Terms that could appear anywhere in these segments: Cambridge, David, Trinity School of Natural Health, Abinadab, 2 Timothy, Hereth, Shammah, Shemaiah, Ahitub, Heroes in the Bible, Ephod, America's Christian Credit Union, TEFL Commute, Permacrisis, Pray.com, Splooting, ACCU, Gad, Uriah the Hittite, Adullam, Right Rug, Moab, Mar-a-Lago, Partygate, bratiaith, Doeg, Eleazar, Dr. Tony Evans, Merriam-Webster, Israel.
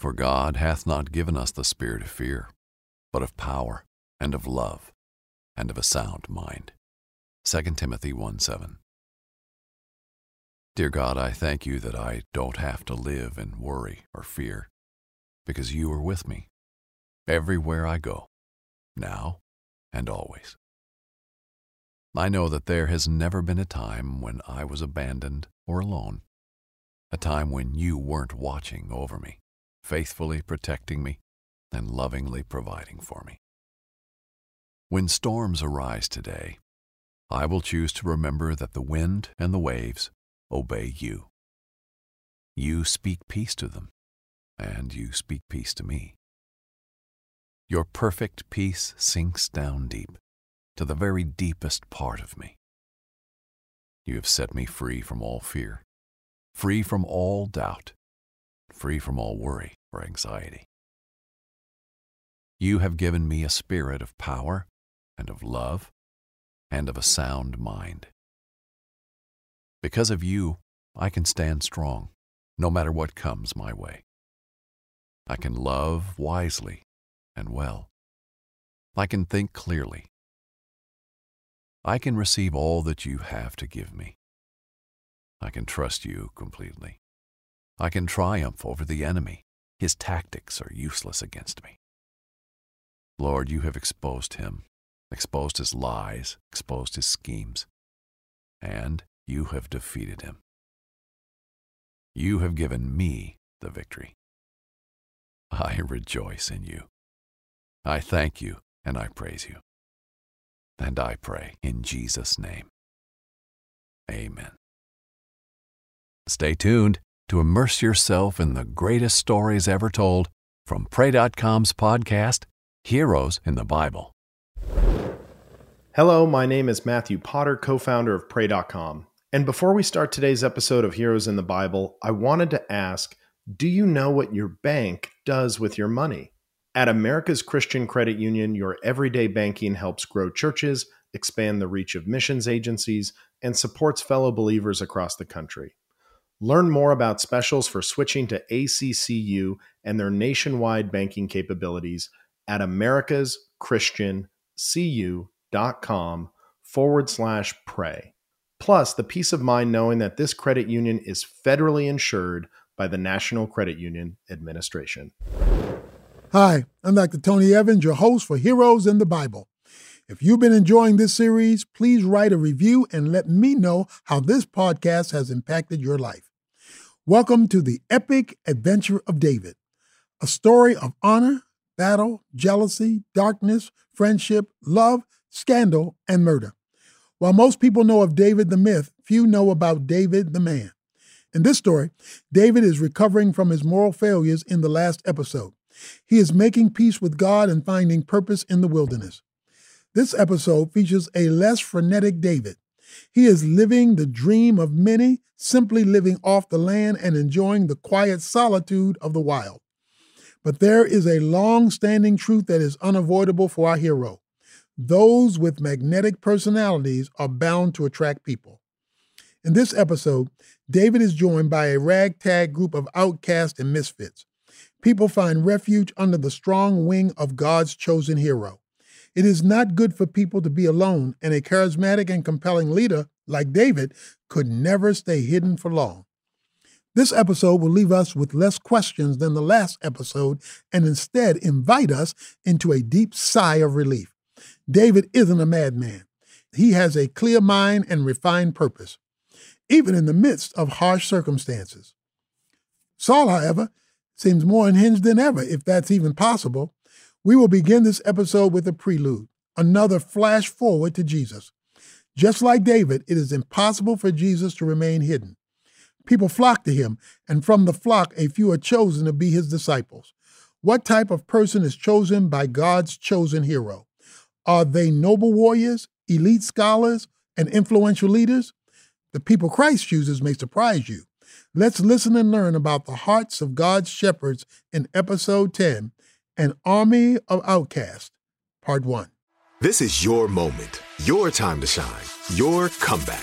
For God hath not given us the spirit of fear, but of power, and of love, and of a sound mind. 2 Timothy 1:7. Dear God, I thank you that I don't have to live in worry or fear, because you are with me everywhere I go, now and always. I know that there has never been a time when I was abandoned or alone, a time when you weren't watching over me, faithfully protecting me, and lovingly providing for me. When storms arise today, I will choose to remember that the wind and the waves obey you. You speak peace to them, and you speak peace to me. Your perfect peace sinks down deep, to the very deepest part of me. You have set me free from all fear, free from all doubt, free from all worry or anxiety. You have given me a spirit of power and of love and of a sound mind. Because of you, I can stand strong, no matter what comes my way. I can love wisely and well. I can think clearly. I can receive all that you have to give me. I can trust you completely. I can triumph over the enemy. His tactics are useless against me. Lord, you have exposed him, exposed his lies, exposed his schemes, and you have defeated him. You have given me the victory. I rejoice in you. I thank you and I praise you. And I pray in Jesus' name. Amen. Stay tuned to immerse yourself in the greatest stories ever told from Pray.com's podcast, Heroes in the Bible. Hello, my name is Matthew Potter, co-founder of Pray.com. And before we start today's episode of Heroes in the Bible, I wanted to ask, do you know what your bank does with your money? At America's Christian Credit Union, your everyday banking helps grow churches, expand the reach of missions agencies, and supports fellow believers across the country. Learn more about specials for switching to ACCU and their nationwide banking capabilities at americaschristiancu.com/pray. Plus, the peace of mind knowing that this credit union is federally insured by the National Credit Union Administration. Hi, I'm Dr. Tony Evans, your host for Heroes in the Bible. If you've been enjoying this series, please write a review and let me know how this podcast has impacted your life. Welcome to the epic adventure of David, a story of honor, battle, jealousy, darkness, friendship, love, scandal, and murder. While most people know of David the myth, few know about David the man. In this story, David is recovering from his moral failures in the last episode. He is making peace with God and finding purpose in the wilderness. This episode features a less frenetic David. He is living the dream of many, simply living off the land and enjoying the quiet solitude of the wild. But there is a long-standing truth that is unavoidable for our hero. Those with magnetic personalities are bound to attract people. In this episode, David is joined by a ragtag group of outcasts and misfits. People find refuge under the strong wing of God's chosen hero. It is not good for people to be alone, and a charismatic and compelling leader like David could never stay hidden for long. This episode will leave us with less questions than the last episode and instead invite us into a deep sigh of relief. David isn't a madman. He has a clear mind and refined purpose, even in the midst of harsh circumstances. Saul, however, seems more unhinged than ever, if that's even possible. We will begin this episode with a prelude, another flash forward to Jesus. Just like David, it is impossible for Jesus to remain hidden. People flock to him, and from the flock, a few are chosen to be his disciples. What type of person is chosen by God's chosen hero? Are they noble warriors, elite scholars, and influential leaders? The people Christ chooses may surprise you. Let's listen and learn about the hearts of God's shepherds in Episode 10, An Army of Outcasts, Part 1. This is your moment, your time to shine, your comeback.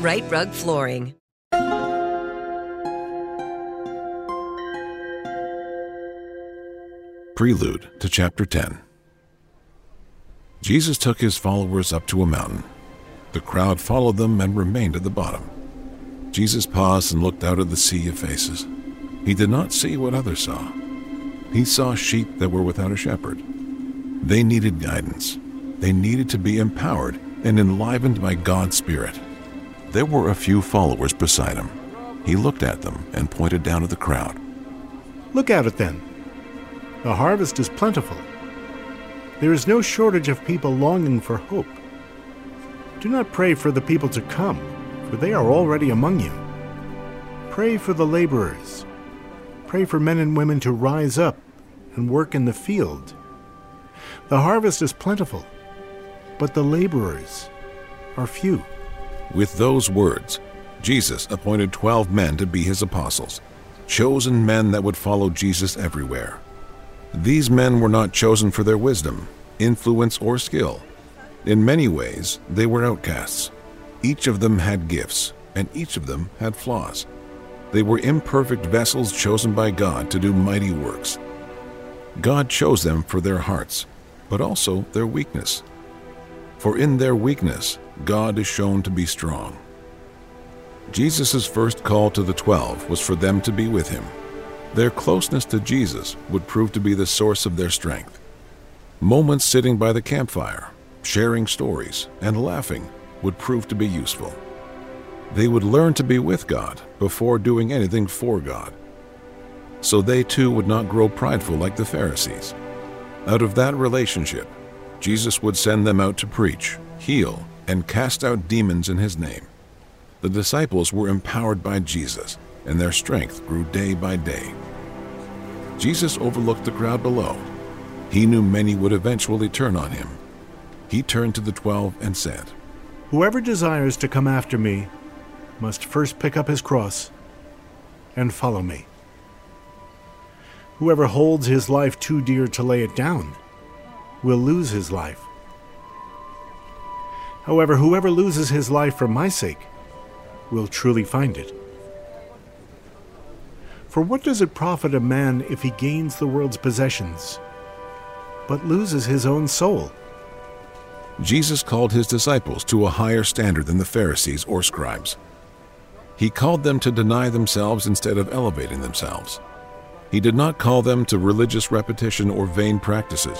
Right Rug Flooring. Prelude to Chapter 10. Jesus took his followers up to a mountain. The crowd followed them and remained at the bottom. Jesus paused and looked out at the sea of faces. He did not see what others saw. He saw sheep that were without a shepherd. They needed guidance. They needed to be empowered and enlivened by God's Spirit. There were a few followers beside him. He looked at them and pointed down at the crowd. Look out at them. The harvest is plentiful. There is no shortage of people longing for hope. Do not pray for the people to come, for they are already among you. Pray for the laborers. Pray for men and women to rise up and work in the field. The harvest is plentiful, but the laborers are few. With those words, Jesus appointed 12 men to be his apostles, chosen men that would follow Jesus everywhere. These men were not chosen for their wisdom, influence, or skill. In many ways, they were outcasts. Each of them had gifts, and each of them had flaws. They were imperfect vessels chosen by God to do mighty works. God chose them for their hearts, but also their weakness. For in their weakness, God is shown to be strong. Jesus' first call to the 12 was for them to be with him. Their closeness to Jesus would prove to be the source of their strength. Moments sitting by the campfire, sharing stories, and laughing would prove to be useful. They would learn to be with God before doing anything for God. So they too would not grow prideful like the Pharisees. Out of that relationship, Jesus would send them out to preach, heal, and cast out demons in his name. The disciples were empowered by Jesus, and their strength grew day by day. Jesus overlooked the crowd below. He knew many would eventually turn on him. He turned to the 12 and said, "Whoever desires to come after me must first pick up his cross and follow me. Whoever holds his life too dear to lay it down will lose his life. However, whoever loses his life for my sake will truly find it. For what does it profit a man if he gains the world's possessions, but loses his own soul?" Jesus called his disciples to a higher standard than the Pharisees or scribes. He called them to deny themselves instead of elevating themselves. He did not call them to religious repetition or vain practices.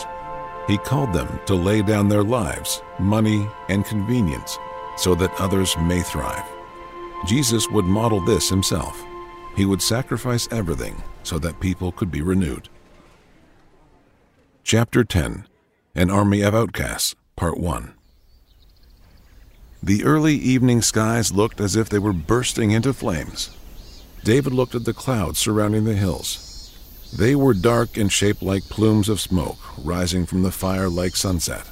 He called them to lay down their lives, money, and convenience so that others may thrive. Jesus would model this himself. He would sacrifice everything so that people could be renewed. Chapter 10, An Army of Outcasts, Part 1. The early evening skies looked as if they were bursting into flames. David looked at the clouds surrounding the hills. They were dark and shaped like plumes of smoke rising from the fire like sunset.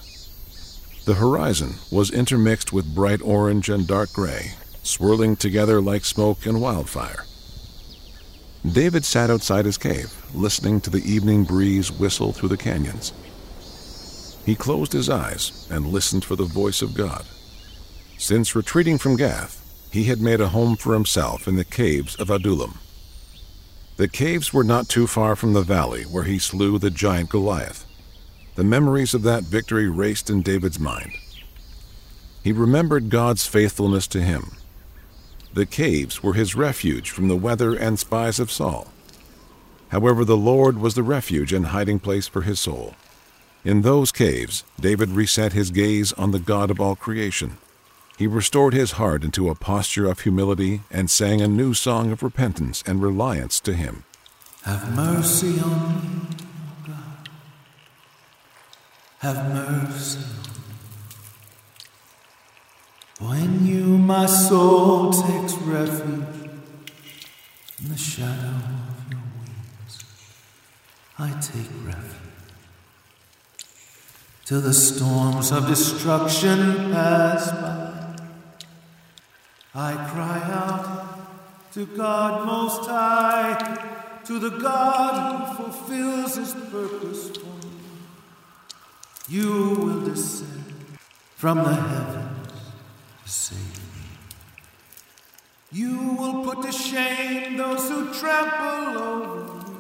The horizon was intermixed with bright orange and dark gray, swirling together like smoke and wildfire. David sat outside his cave, listening to the evening breeze whistle through the canyons. He closed his eyes and listened for the voice of God. Since retreating from Gath, he had made a home for himself in the caves of Adullam. The caves were not too far from the valley where he slew the giant Goliath. The memories of that victory raced in David's mind. He remembered God's faithfulness to him. The caves were his refuge from the weather and spies of Saul. However, the Lord was the refuge and hiding place for his soul. In those caves, David reset his gaze on the God of all creation. He restored his heart into a posture of humility and sang a new song of repentance and reliance to him. Have mercy on me, O God. Have mercy on me. When you, my soul, takes refuge in the shadow of your wings, I take refuge. Till the storms of destruction pass by, I cry out to God Most High, to the God who fulfills His purpose for me. You will descend from the heavens to save me. You will put to shame those who trample over me.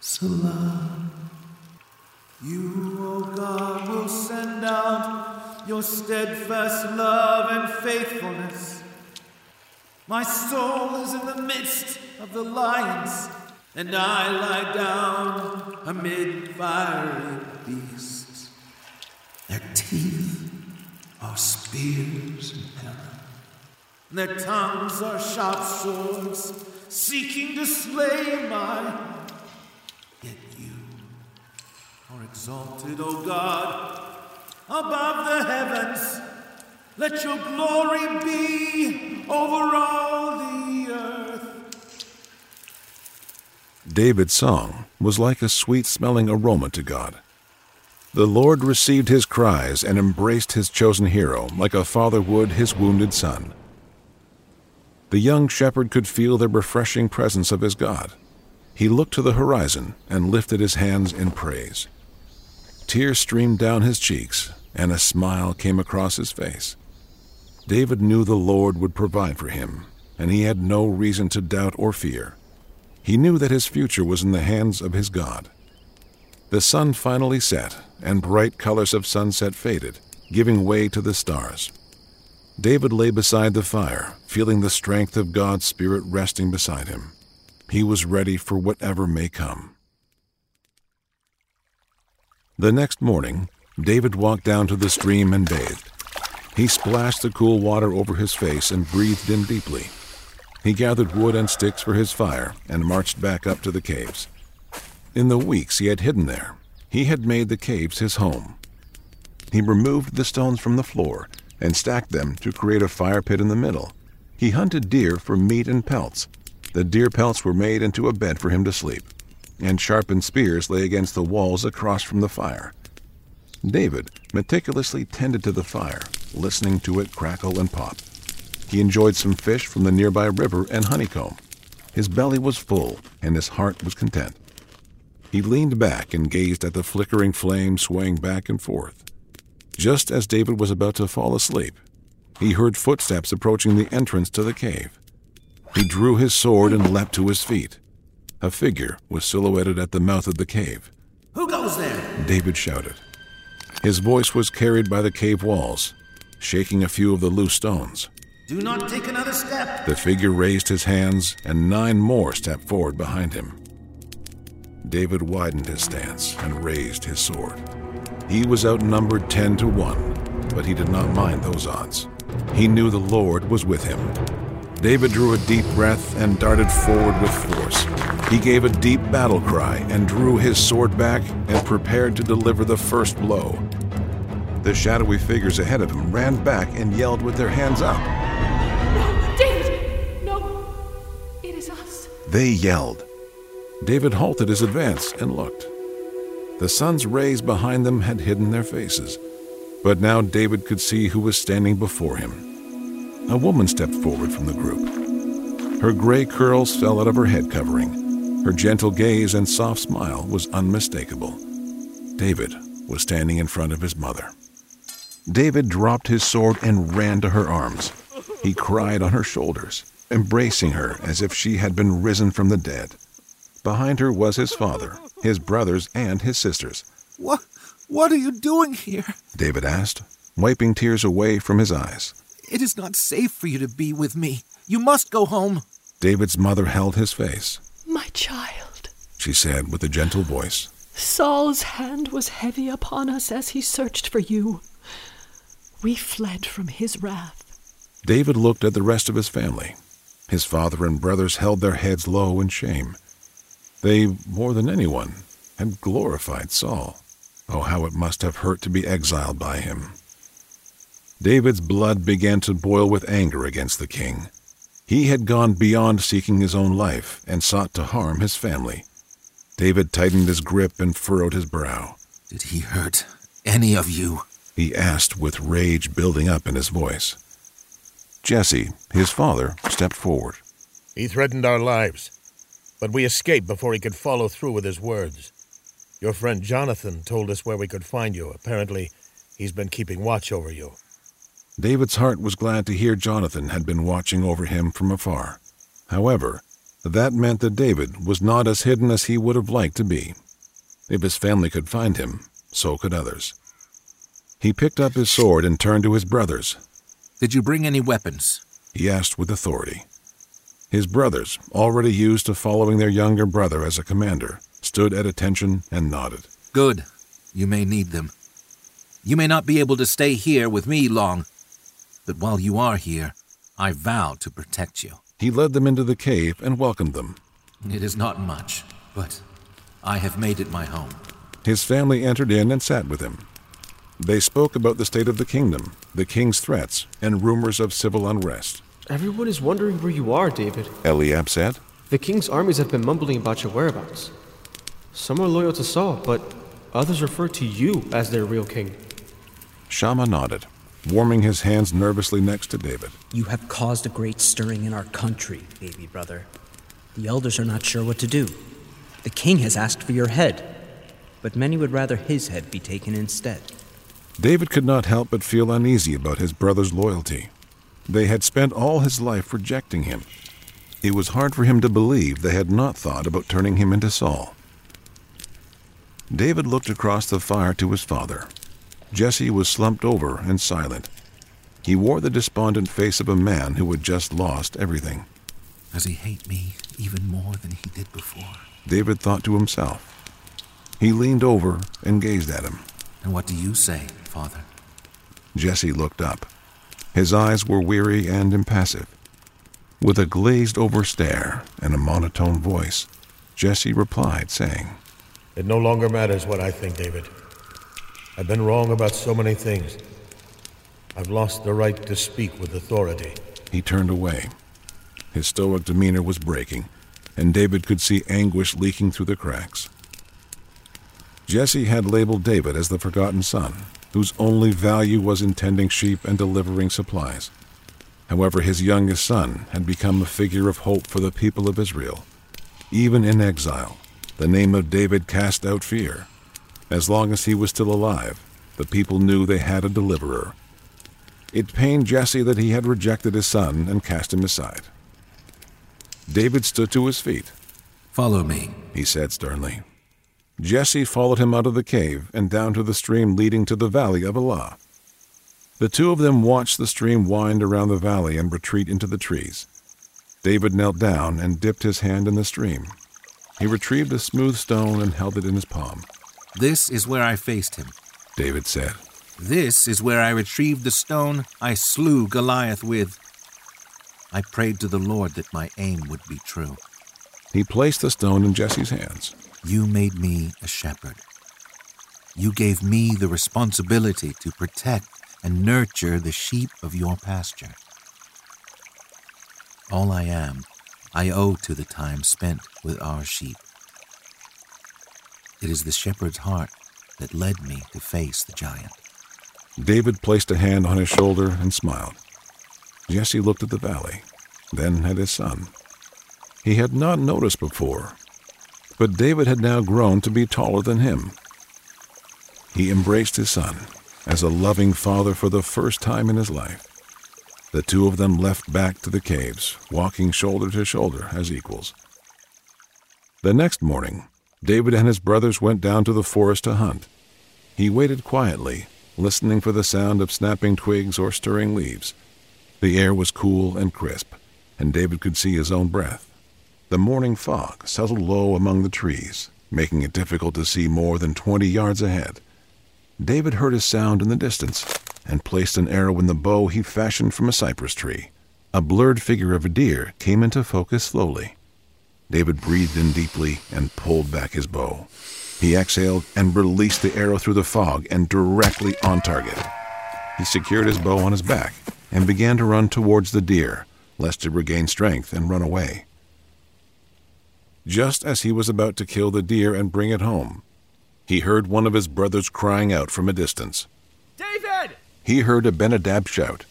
Salah. You, O God, will send out your steadfast love and faithfulness. My soul is in the midst of the lions, and I lie down amid fiery beasts. Their teeth are spears in heaven, and their tongues are sharp swords, seeking to slay my. Exalted, O God, above the heavens, let your glory be over all the earth. David's song was like a sweet-smelling aroma to God. The Lord received his cries and embraced his chosen hero like a father would his wounded son. The young shepherd could feel the refreshing presence of his God. He looked to the horizon and lifted his hands in praise. Tears streamed down his cheeks, and a smile came across his face. David knew the Lord would provide for him, and he had no reason to doubt or fear. He knew that his future was in the hands of his God. The sun finally set, and bright colors of sunset faded, giving way to the stars. David lay beside the fire, feeling the strength of God's Spirit resting beside him. He was ready for whatever may come. The next morning, David walked down to the stream and bathed. He splashed the cool water over his face and breathed in deeply. He gathered wood and sticks for his fire and marched back up to the caves. In the weeks he had hidden there, he had made the caves his home. He removed the stones from the floor and stacked them to create a fire pit in the middle. He hunted deer for meat and pelts. The deer pelts were made into a bed for him to sleep, and sharpened spears lay against the walls across from the fire. David meticulously tended to the fire, listening to it crackle and pop. He enjoyed some fish from the nearby river and honeycomb. His belly was full, and his heart was content. He leaned back and gazed at the flickering flame swaying back and forth. Just as David was about to fall asleep, he heard footsteps approaching the entrance to the cave. He drew his sword and leapt to his feet. A figure was silhouetted at the mouth of the cave. "Who goes there?" David shouted. His voice was carried by the cave walls, shaking a few of the loose stones. "Do not take another step." The figure raised his hands, and 9 more stepped forward behind him. David widened his stance and raised his sword. He was outnumbered 10-1, but he did not mind those odds. He knew the Lord was with him. David drew a deep breath and darted forward with force. He gave a deep battle cry and drew his sword back and prepared to deliver the first blow. The shadowy figures ahead of him ran back and yelled with their hands up. "No, David! No! It is us!" they yelled. David halted his advance and looked. The sun's rays behind them had hidden their faces, but now David could see who was standing before him. A woman stepped forward from the group. Her gray curls fell out of her head covering. Her gentle gaze and soft smile was unmistakable. David was standing in front of his mother. David dropped his sword and ran to her arms. He cried on her shoulders, embracing her as if she had been risen from the dead. Behind her was his father, his brothers, and his sisters. What are you doing here? David asked, wiping tears away from his eyes. It is not safe for you to be with me. You must go home. David's mother held his face. My child, she said with a gentle voice. Saul's hand was heavy upon us as he searched for you. We fled from his wrath. David looked at the rest of his family. His father and brothers held their heads low in shame. They, more than anyone, had glorified Saul. Oh, how it must have hurt to be exiled by him. David's blood began to boil with anger against the king. He had gone beyond seeking his own life and sought to harm his family. David tightened his grip and furrowed his brow. Did he hurt any of you? He asked with rage building up in his voice. Jesse, his father, stepped forward. He threatened our lives, but we escaped before he could follow through with his words. Your friend Jonathan told us where we could find you. Apparently, he's been keeping watch over you. David's heart was glad to hear Jonathan had been watching over him from afar. However, that meant that David was not as hidden as he would have liked to be. If his family could find him, so could others. He picked up his sword and turned to his brothers. Did you bring any weapons? He asked with authority. His brothers, already used to following their younger brother as a commander, stood at attention and nodded. Good. You may need them. You may not be able to stay here with me long, but while you are here, I vow to protect you. He led them into the cave and welcomed them. It is not much, but I have made it my home. His family entered in and sat with him. They spoke about the state of the kingdom, the king's threats, and rumors of civil unrest. Everyone is wondering where you are, David, Eliab said. The king's armies have been mumbling about your whereabouts. Some are loyal to Saul, but others refer to you as their real king. Shammah nodded, warming his hands nervously next to David. You have caused a great stirring in our country, baby brother. The elders are not sure what to do. The king has asked for your head, but many would rather his head be taken instead. David could not help but feel uneasy about his brother's loyalty. They had spent all his life rejecting him. It was hard for him to believe they had not thought about turning him into Saul. David looked across the fire to his father. Jesse was slumped over and silent. He wore the despondent face of a man who had just lost everything. Does he hate me even more than he did before? David thought to himself. He leaned over and gazed at him. And what do you say, Father? Jesse looked up. His eyes were weary and impassive. With a glazed-over stare and a monotone voice, Jesse replied, saying, It no longer matters what I think, David. I've been wrong about so many things. I've lost the right to speak with authority. He turned away. His stoic demeanor was breaking, and David could see anguish leaking through the cracks. Jesse had labeled David as the forgotten son, whose only value was in tending sheep and delivering supplies. However, his youngest son had become a figure of hope for the people of Israel. Even in exile, the name of David cast out fear. As long as he was still alive, the people knew they had a deliverer. It pained Jesse that he had rejected his son and cast him aside. David stood to his feet. Follow me, he said sternly. Jesse followed him out of the cave and down to the stream leading to the valley of Elah. The two of them watched the stream wind around the valley and retreat into the trees. David knelt down and dipped his hand in the stream. He retrieved a smooth stone and held it in his palm. This is where I faced him, David said. This is where I retrieved the stone I slew Goliath with. I prayed to the Lord that my aim would be true. He placed the stone in Jesse's hands. You made me a shepherd. You gave me the responsibility to protect and nurture the sheep of your pasture. All I am, I owe to the time spent with our sheep. It is the shepherd's heart that led me to face the giant. David placed a hand on his shoulder and smiled. Jesse looked at the valley, then at his son. he had not noticed before. But David had now grown to be taller than him. He embraced his son as a loving father for the first time in his life. The two of them left back to the caves, walking shoulder to shoulder as equals. The next morning, David and his brothers went down to the forest to hunt. He waited quietly, listening for the sound of snapping twigs or stirring leaves. The air was cool and crisp, and David could see his own breath. The morning fog settled low among the trees, making it difficult to see more than 20 yards ahead. David heard a sound in the distance and placed an arrow in the bow he fashioned from a cypress tree. A blurred figure of a deer came into focus slowly. David breathed in deeply and pulled back his bow. He exhaled and released the arrow through the fog and directly on target. He secured his bow on his back and began to run towards the deer, lest it regain strength and run away. Just as he was about to kill the deer and bring it home, he heard one of his brothers crying out from a distance. "David!" He heard Abinadab shout.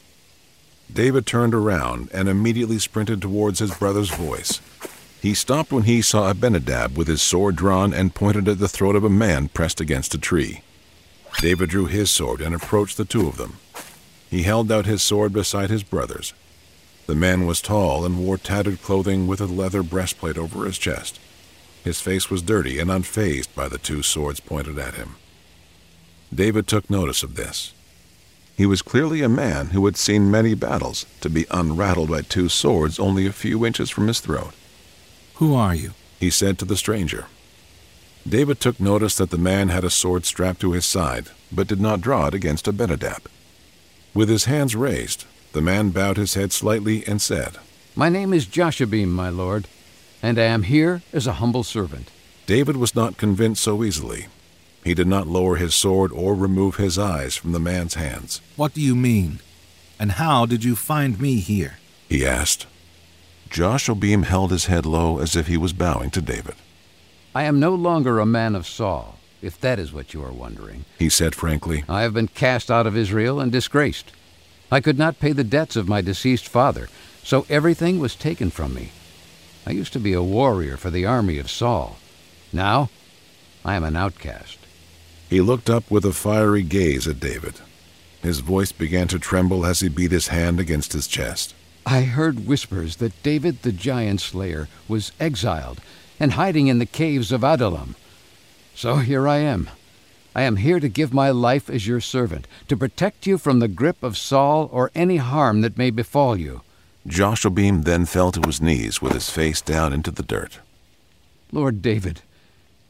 David turned around and immediately sprinted towards his brother's voice. He stopped when he saw Abinadab with his sword drawn and pointed at the throat of a man pressed against a tree. David drew his sword and approached the two of them. He held out his sword beside his brother's. The man was tall and wore tattered clothing with a leather breastplate over his chest. His face was dirty and unfazed by the two swords pointed at him. David took notice of this. He was clearly a man who had seen many battles, to be unrattled by two swords only a few inches from his throat. "Who are you?" he said to the stranger. David took notice that the man had a sword strapped to his side, but did not draw it against Abinadab. With his hands raised, the man bowed his head slightly and said, "My name is Jashobeam, my lord, and I am here as a humble servant." David was not convinced so easily. He did not lower his sword or remove his eyes from the man's hands. "What do you mean? And how did you find me here?" he asked. Jashobeam held his head low as if he was bowing to David. "I am no longer a man of Saul, if that is what you are wondering," he said frankly. "I have been cast out of Israel and disgraced. I could not pay the debts of my deceased father, so everything was taken from me. I used to be a warrior for the army of Saul. Now, I am an outcast." He looked up with a fiery gaze at David. His voice began to tremble as he beat his hand against his chest. "I heard whispers that David the giant slayer was exiled and hiding in the caves of Adullam. So here I am. I am here to give my life as your servant, to protect you from the grip of Saul or any harm that may befall you." Jashobeam then fell to his knees with his face down into the dirt. "Lord David,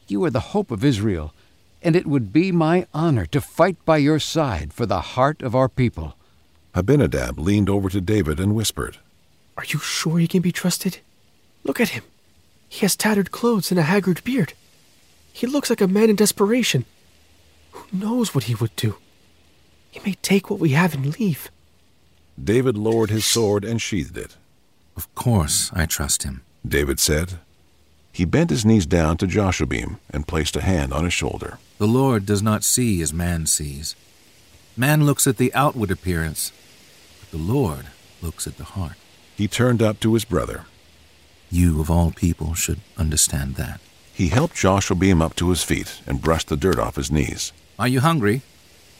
you are the hope of Israel, and it would be my honor to fight by your side for the heart of our people." Abinadab leaned over to David and whispered, "Are you sure he can be trusted? Look at him. He has tattered clothes and a haggard beard. He looks like a man in desperation. Who knows what he would do? He may take what we have and leave." David lowered his sword and sheathed it. "Of course I trust him," David said. He bent his knees down to Jashobeam and placed a hand on his shoulder. "The Lord does not see as man sees. Man looks at the outward appearance, but the Lord looks at the heart." He turned up to his brother. "You of all people should understand that." He helped Jashobeam up to his feet and brushed the dirt off his knees. "Are you hungry?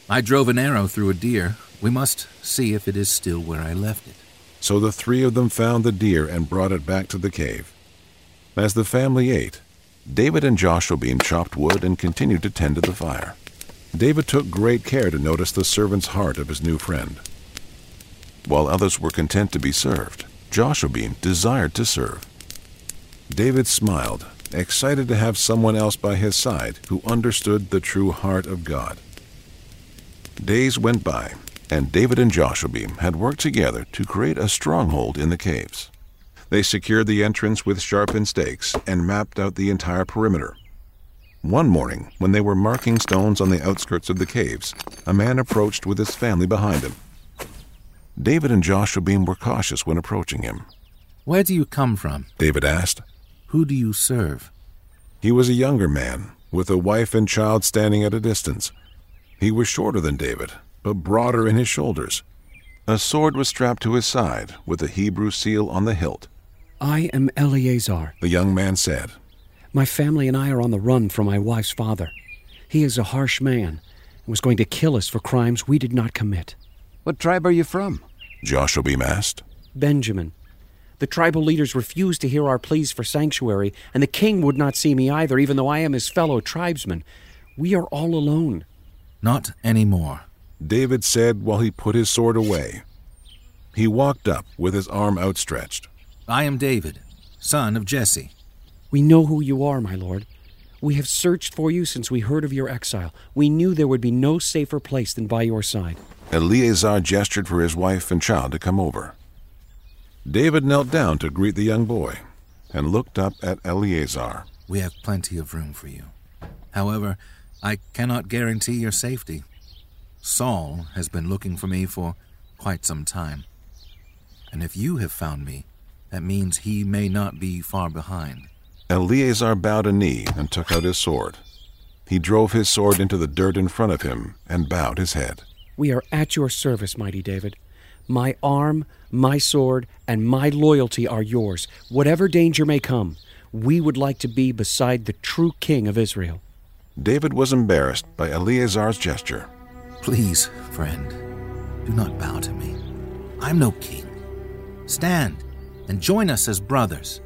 I drove an arrow through a deer. We must see if it is still where I left it." So the three of them found the deer and brought it back to the cave. As the family ate, David and Jashobeam chopped wood and continued to tend to the fire. David took great care to notice the servant's heart of his new friend. While others were content to be served, Jashobeam desired to serve. David smiled, excited to have someone else by his side who understood the true heart of God. Days went by, and David and Jashobeam had worked together to create a stronghold in the caves. They secured the entrance with sharpened stakes and mapped out the entire perimeter. One morning, when they were marking stones on the outskirts of the caves, a man approached with his family behind him. David and Jashobeam were cautious when approaching him. "Where do you come from?" David asked. "Who do you serve?" He was a younger man, with a wife and child standing at a distance. He was shorter than David, but broader in his shoulders. A sword was strapped to his side, with a Hebrew seal on the hilt. I am Eleazar, the young man said. My family and I are on the run from my wife's father. He is a harsh man and was going to kill us for crimes we did not commit. What tribe are you from? Jashobeam asked. Benjamin. The tribal leaders refused to hear our pleas for sanctuary, and the king would not see me either, even though I am his fellow tribesman. We are all alone. Not anymore, David said while he put his sword away. He walked up with his arm outstretched. I am David, son of Jesse. We know who you are, my lord. We have searched for you since we heard of your exile. We knew there would be no safer place than by your side. Eleazar gestured for his wife and child to come over. David knelt down to greet the young boy and looked up at Eleazar. We have plenty of room for you. However, I cannot guarantee your safety. Saul has been looking for me for quite some time. And if you have found me, that means he may not be far behind. Eleazar bowed a knee and took out his sword. He drove his sword into the dirt in front of him and bowed his head. We are at your service, mighty David. My arm, my sword, and my loyalty are yours. Whatever danger may come, we would like to be beside the true king of Israel. David was embarrassed by Eleazar's gesture. Please, friend, do not bow to me. I'm no king. Stand and join us as brothers.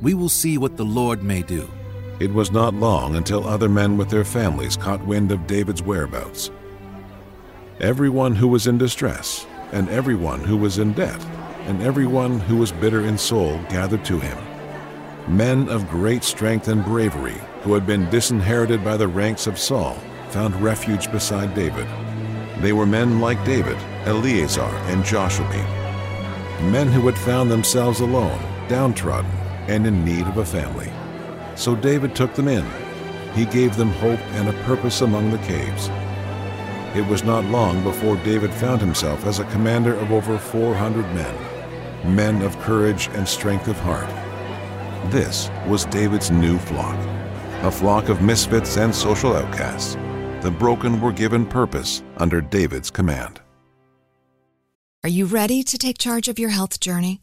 We will see what the Lord may do. It was not long until other men with their families caught wind of David's whereabouts. Everyone who was in distress, and everyone who was in debt, and everyone who was bitter in soul gathered to him. Men of great strength and bravery, who had been disinherited by the ranks of Saul, found refuge beside David. They were men like David, Eleazar, and Jashobeam. Men who had found themselves alone, downtrodden, and in need of a family. So David took them in. He gave them hope and a purpose among the caves. It was not long before David found himself as a commander of over 400 men, men of courage and strength of heart. This was David's new flock, a flock of misfits and social outcasts. The broken were given purpose under David's command. Are you ready to take charge of your health journey?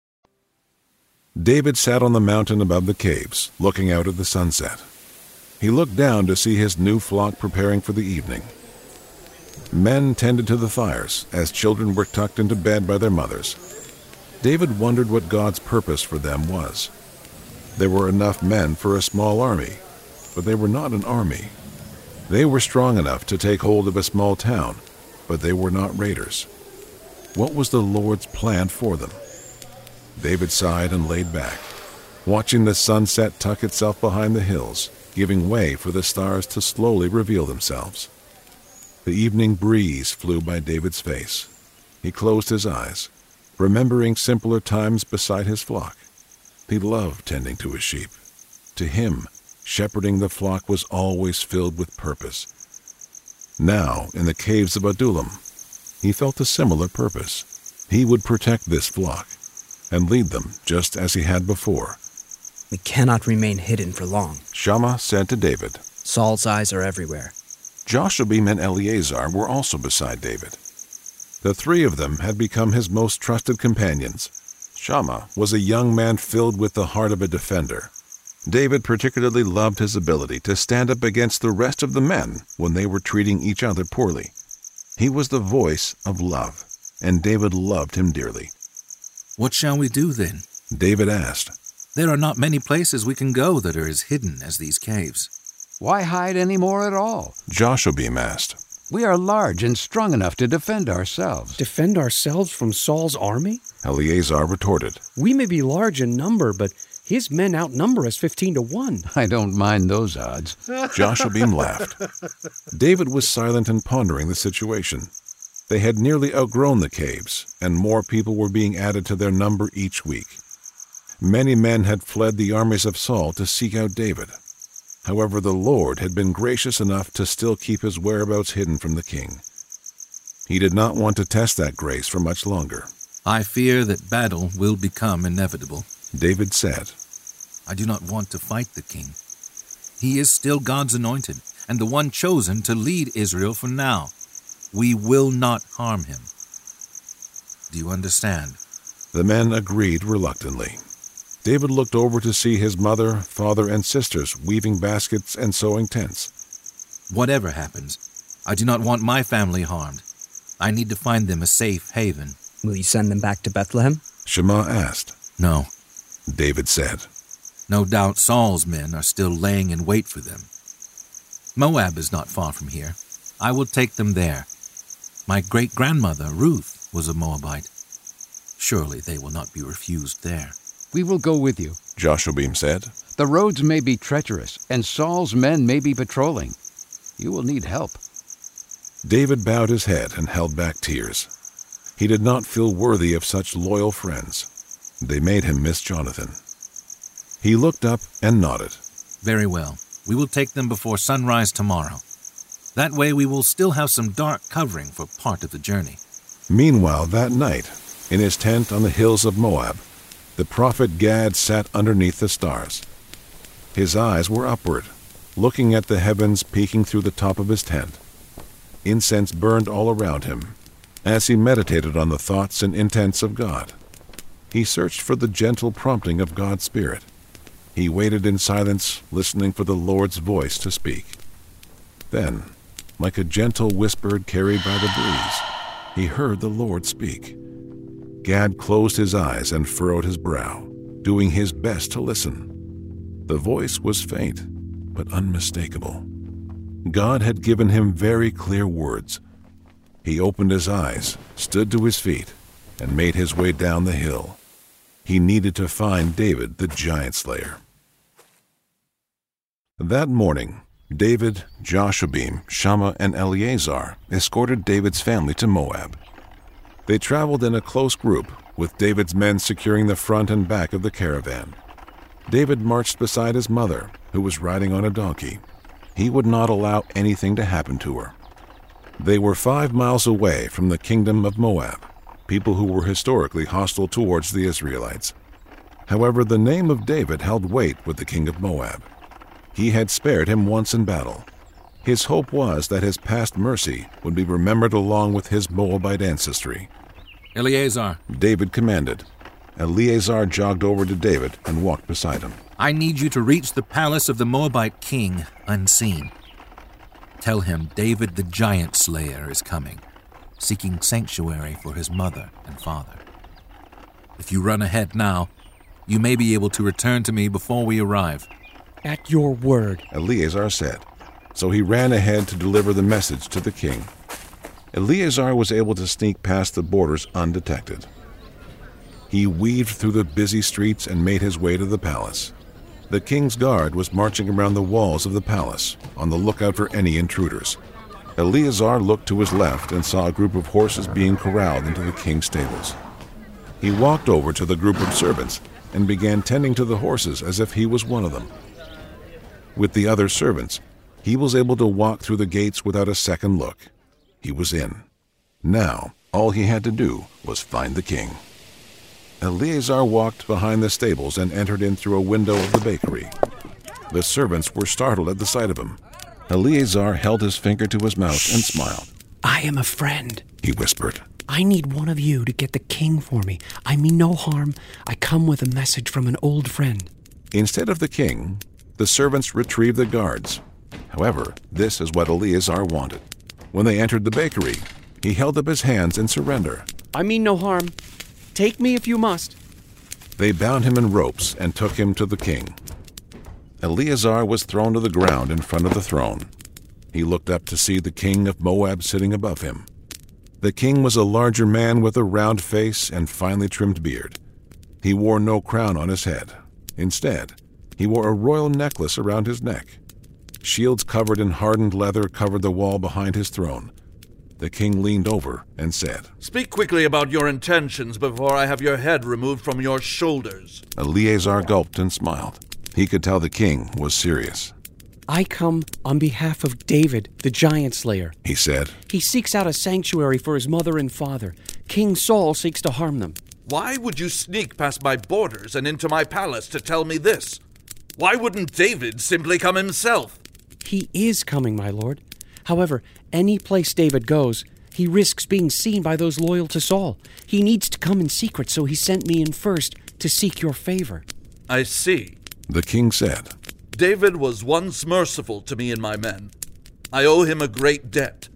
David sat on the mountain above the caves, looking out at the sunset. He looked down to see his new flock preparing for the evening. Men tended to the fires as children were tucked into bed by their mothers. David wondered what God's purpose for them was. There were enough men for a small army, but they were not an army. They were strong enough to take hold of a small town, but they were not raiders. What was the Lord's plan for them? David sighed and laid back, watching the sunset tuck itself behind the hills, giving way for the stars to slowly reveal themselves. The evening breeze flew by David's face. He closed his eyes, remembering simpler times beside his flock. He loved tending to his sheep. To him, shepherding the flock was always filled with purpose. Now, in the caves of Adullam, he felt a similar purpose. He would protect this flock and lead them just as he had before. We cannot remain hidden for long. Shammah said to David, Saul's eyes are everywhere. Jashobeam and Eleazar were also beside David. The three of them had become his most trusted companions. Shammah was a young man filled with the heart of a defender. David particularly loved his ability to stand up against the rest of the men when they were treating each other poorly. He was the voice of love, and David loved him dearly. What shall we do then? David asked. There are not many places we can go that are as hidden as these caves. Why hide any more at all? Jashobeam asked. We are large and strong enough to defend ourselves. Defend ourselves from Saul's army? Eleazar retorted. We may be large in number, but his men outnumber us 15-1. I don't mind those odds. Jashobeam laughed. David was silent and pondering the situation. They had nearly outgrown the caves, and more people were being added to their number each week. Many men had fled the armies of Saul to seek out David. However, the Lord had been gracious enough to still keep his whereabouts hidden from the king. He did not want to test that grace for much longer. I fear that battle will become inevitable, David said. I do not want to fight the king. He is still God's anointed, and the one chosen to lead Israel for now. We will not harm him. Do you understand? The men agreed reluctantly. David looked over to see his mother, father, and sisters weaving baskets and sewing tents. Whatever happens, I do not want my family harmed. I need to find them a safe haven. Will you send them back to Bethlehem? Shammah asked. No, David said. No doubt Saul's men are still laying in wait for them. Moab is not far from here. I will take them there. My great-grandmother, Ruth, was a Moabite. Surely they will not be refused there. We will go with you, Jashobeam said. The roads may be treacherous, and Saul's men may be patrolling. You will need help. David bowed his head and held back tears. He did not feel worthy of such loyal friends. They made him miss Jonathan. He looked up and nodded. Very well. We will take them before sunrise tomorrow. That way we will still have some dark covering for part of the journey. Meanwhile, that night, in his tent on the hills of Moab, the prophet Gad sat underneath the stars. His eyes were upward, looking at the heavens peeking through the top of his tent. Incense burned all around him as he meditated on the thoughts and intents of God. He searched for the gentle prompting of God's Spirit. He waited in silence, listening for the Lord's voice to speak. Then, like a gentle whisper carried by the breeze, he heard the Lord speak. Gad closed his eyes and furrowed his brow, doing his best to listen. The voice was faint, but unmistakable. God had given him very clear words. He opened his eyes, stood to his feet, and made his way down the hill. He needed to find David, the giant slayer. That morning, David, Jashobeam, Shammah, and Eleazar escorted David's family to Moab. They traveled in a close group, with David's men securing the front and back of the caravan. David marched beside his mother, who was riding on a donkey. He would not allow anything to happen to her. They were 5 miles away from the kingdom of Moab, people who were historically hostile towards the Israelites. However, the name of David held weight with the king of Moab. He had spared him once in battle. His hope was that his past mercy would be remembered along with his Moabite ancestry. Eleazar, David commanded. Eleazar jogged over to David and walked beside him. I need you to reach the palace of the Moabite king unseen. Tell him David the giant slayer is coming, seeking sanctuary for his mother and father. If you run ahead now, you may be able to return to me before we arrive. At your word, Eleazar said. So he ran ahead to deliver the message to the king. Eleazar was able to sneak past the borders undetected. He weaved through the busy streets and made his way to the palace. The king's guard was marching around the walls of the palace, on the lookout for any intruders. Eleazar looked to his left and saw a group of horses being corralled into the king's stables. He walked over to the group of servants and began tending to the horses as if he was one of them. With the other servants, he was able to walk through the gates without a second look. He was in. Now, all he had to do was find the king. Eleazar walked behind the stables and entered in through a window of the bakery. The servants were startled at the sight of him. Eleazar held his finger to his mouth and smiled. "I am a friend," he whispered. "I need one of you to get the king for me. I mean no harm. I come with a message from an old friend." Instead of the king, the servants retrieved the guards. However, this is what Eleazar wanted. When they entered the bakery, he held up his hands in surrender. "I mean no harm. Take me if you must." They bound him in ropes and took him to the king. Eleazar was thrown to the ground in front of the throne. He looked up to see the king of Moab sitting above him. The king was a larger man with a round face and finely trimmed beard. He wore no crown on his head. Instead, he wore a royal necklace around his neck. Shields covered in hardened leather covered the wall behind his throne. The king leaned over and said, "Speak quickly about your intentions before I have your head removed from your shoulders." Eleazar gulped and smiled. He could tell the king was serious. "I come on behalf of David, the giant slayer," he said. "He seeks out a sanctuary for his mother and father. King Saul seeks to harm them." "Why would you sneak past my borders and into my palace to tell me this? Why wouldn't David simply come himself?" "He is coming, my lord. However, any place David goes, he risks being seen by those loyal to Saul. He needs to come in secret, so he sent me in first to seek your favor." "I see," the king said. "David was once merciful to me and my men. I owe him a great debt.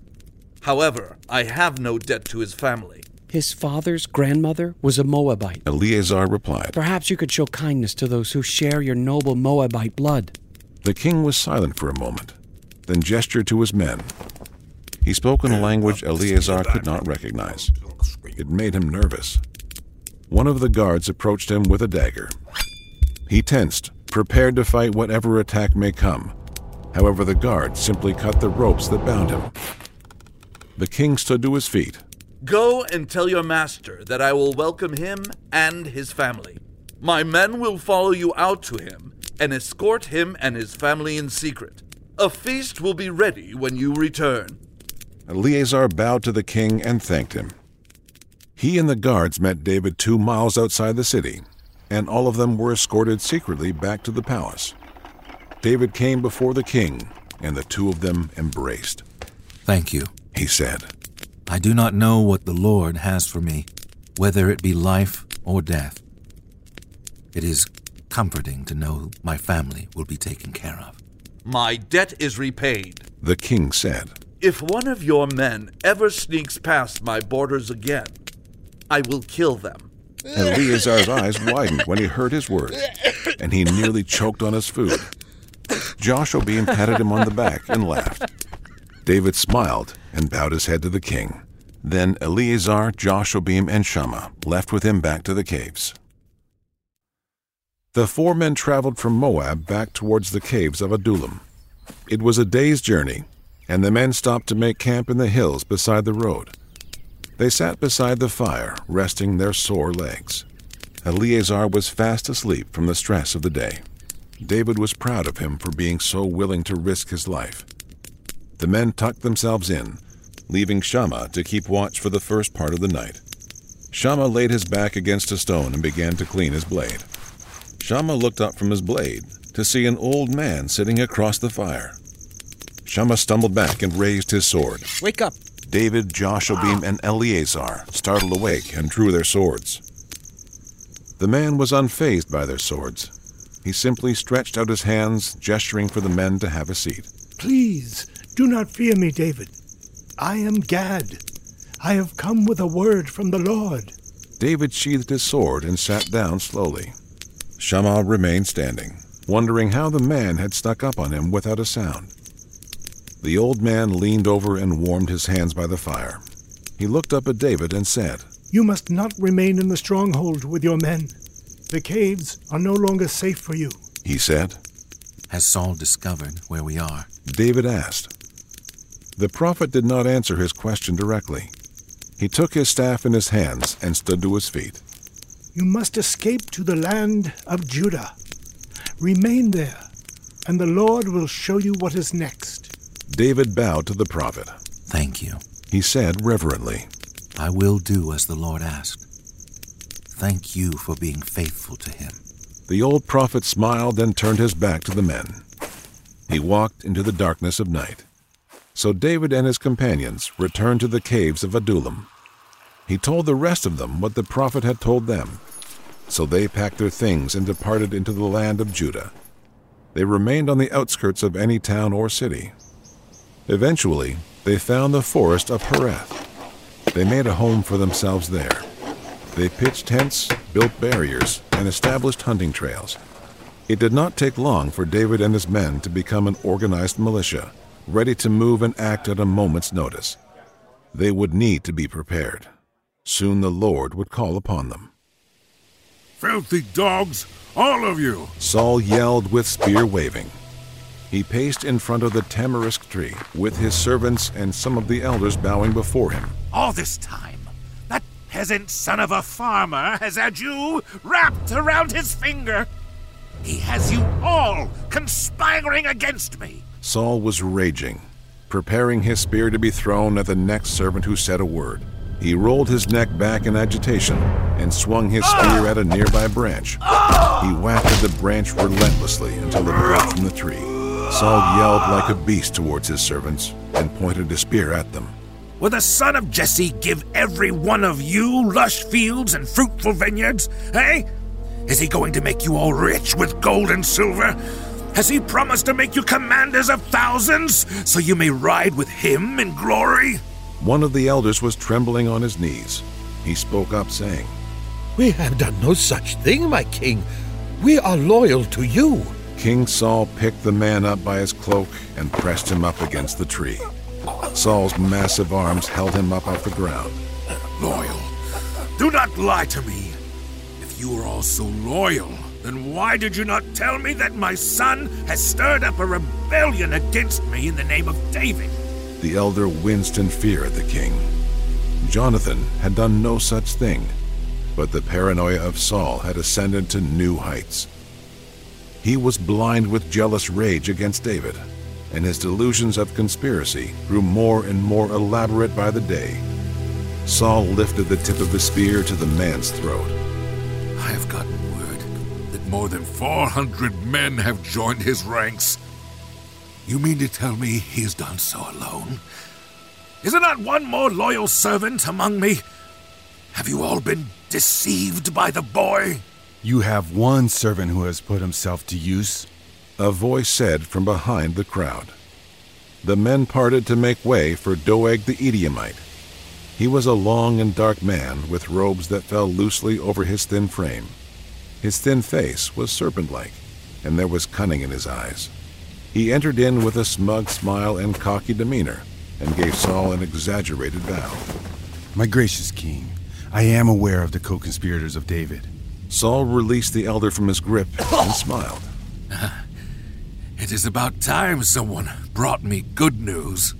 However, I have no debt to his family." "His father's grandmother was a Moabite," Eleazar replied. "Perhaps you could show kindness to those who share your noble Moabite blood." The king was silent for a moment, then gestured to his men. He spoke in a language Eleazar could not recognize. It made him nervous. One of the guards approached him with a dagger. He tensed, prepared to fight whatever attack may come. However, the guard simply cut the ropes that bound him. The king stood to his feet. "Go and tell your master that I will welcome him and his family. My men will follow you out to him and escort him and his family in secret. A feast will be ready when you return." Eleazar bowed to the king and thanked him. He and the guards met David 2 miles outside the city, and all of them were escorted secretly back to the palace. David came before the king, and the two of them embraced. "Thank you," he said. "I do not know what the Lord has for me, whether it be life or death. It is comforting to know my family will be taken care of." "My debt is repaid," the king said. "If one of your men ever sneaks past my borders again, I will kill them." Eleazar's eyes widened when he heard his words, and he nearly choked on his food. Jashobeam patted him on the back and laughed. David smiled and bowed his head to the king. Then Eleazar, Jashobeam, and Shammah left with him back to the caves. The 4 men traveled from Moab back towards the caves of Adullam. It was a day's journey, and the men stopped to make camp in the hills beside the road. They sat beside the fire, resting their sore legs. Eleazar was fast asleep from the stress of the day. David was proud of him for being so willing to risk his life. The men tucked themselves in, leaving Shammah to keep watch for the first part of the night. Shammah laid his back against a stone and began to clean his blade. Shammah looked up from his blade to see an old man sitting across the fire. Shammah stumbled back and raised his sword. "Wake up!" David, Jashobeam, and Eleazar startled awake and drew their swords. The man was unfazed by their swords. He simply stretched out his hands, gesturing for the men to have a seat. "Please, do not fear me, David. I am Gad. I have come with a word from the Lord." David sheathed his sword and sat down slowly. Shammah remained standing, wondering how the man had snuck up on him without a sound. The old man leaned over and warmed his hands by the fire. He looked up at David and said, "You must not remain in the stronghold with your men. The caves are no longer safe for you," he said. "Has Saul discovered where we are?" David asked. The prophet did not answer his question directly. He took his staff in his hands and stood to his feet. "You must escape to the land of Judah. Remain there, and the Lord will show you what is next." David bowed to the prophet. "Thank you," he said reverently. "I will do as the Lord asked." Thank you for being faithful to him." The old prophet smiled, then turned his back to the men. He walked into the darkness of night. So David and his companions returned to the caves of Adullam. He told the rest of them what the prophet had told them. So they packed their things and departed into the land of Judah. They remained on the outskirts of any town or city. Eventually, they found the forest of Hereth. They made a home for themselves there. They pitched tents, built barriers, and established hunting trails. It did not take long for David and his men to become an organized militia, ready to move and act at a moment's notice. They would need to be prepared. Soon the Lord would call upon them. "Filthy dogs, all of you!" Saul yelled with spear waving. He paced in front of the tamarisk tree, with his servants and some of the elders bowing before him. "All this time, that peasant son of a farmer has had you wrapped around his finger. He has you all conspiring against me." Saul was raging, preparing his spear to be thrown at the next servant who said a word. He rolled his neck back in agitation and swung his spear at a nearby branch. He whacked at the branch relentlessly until it broke from the tree. Saul yelled like a beast towards his servants and pointed his spear at them. "Will the son of Jesse give every one of you lush fields and fruitful vineyards, eh? Is he going to make you all rich with gold and silver? Has he promised to make you commanders of thousands so you may ride with him in glory?" One of the elders was trembling on his knees. He spoke up, saying, "We have done no such thing, my king. We are loyal to you." King Saul picked the man up by his cloak and pressed him up against the tree. Saul's massive arms held him up off the ground. "Loyal? Do not lie to me. If you are all so loyal, then why did you not tell me that my son has stirred up a rebellion against me in the name of David?" The elder winced in fear at the king. Jonathan had done no such thing, but the paranoia of Saul had ascended to new heights. He was blind with jealous rage against David, and his delusions of conspiracy grew more and more elaborate by the day. Saul lifted the tip of the spear to the man's throat. "I have gotten word that more than 400 men have joined his ranks. You mean to tell me he has done so alone? Is there not one more loyal servant among me? Have you all been deceived by the boy?" "You have one servant who has put himself to use," a voice said from behind the crowd. The men parted to make way for Doeg the Edomite. He was a long and dark man with robes that fell loosely over his thin frame. His thin face was serpent-like, and there was cunning in his eyes. He entered in with a smug smile and cocky demeanor, and gave Saul an exaggerated bow. "My gracious king, I am aware of the co-conspirators of David." Saul released the elder from his grip and smiled. "It is about time someone brought me good news.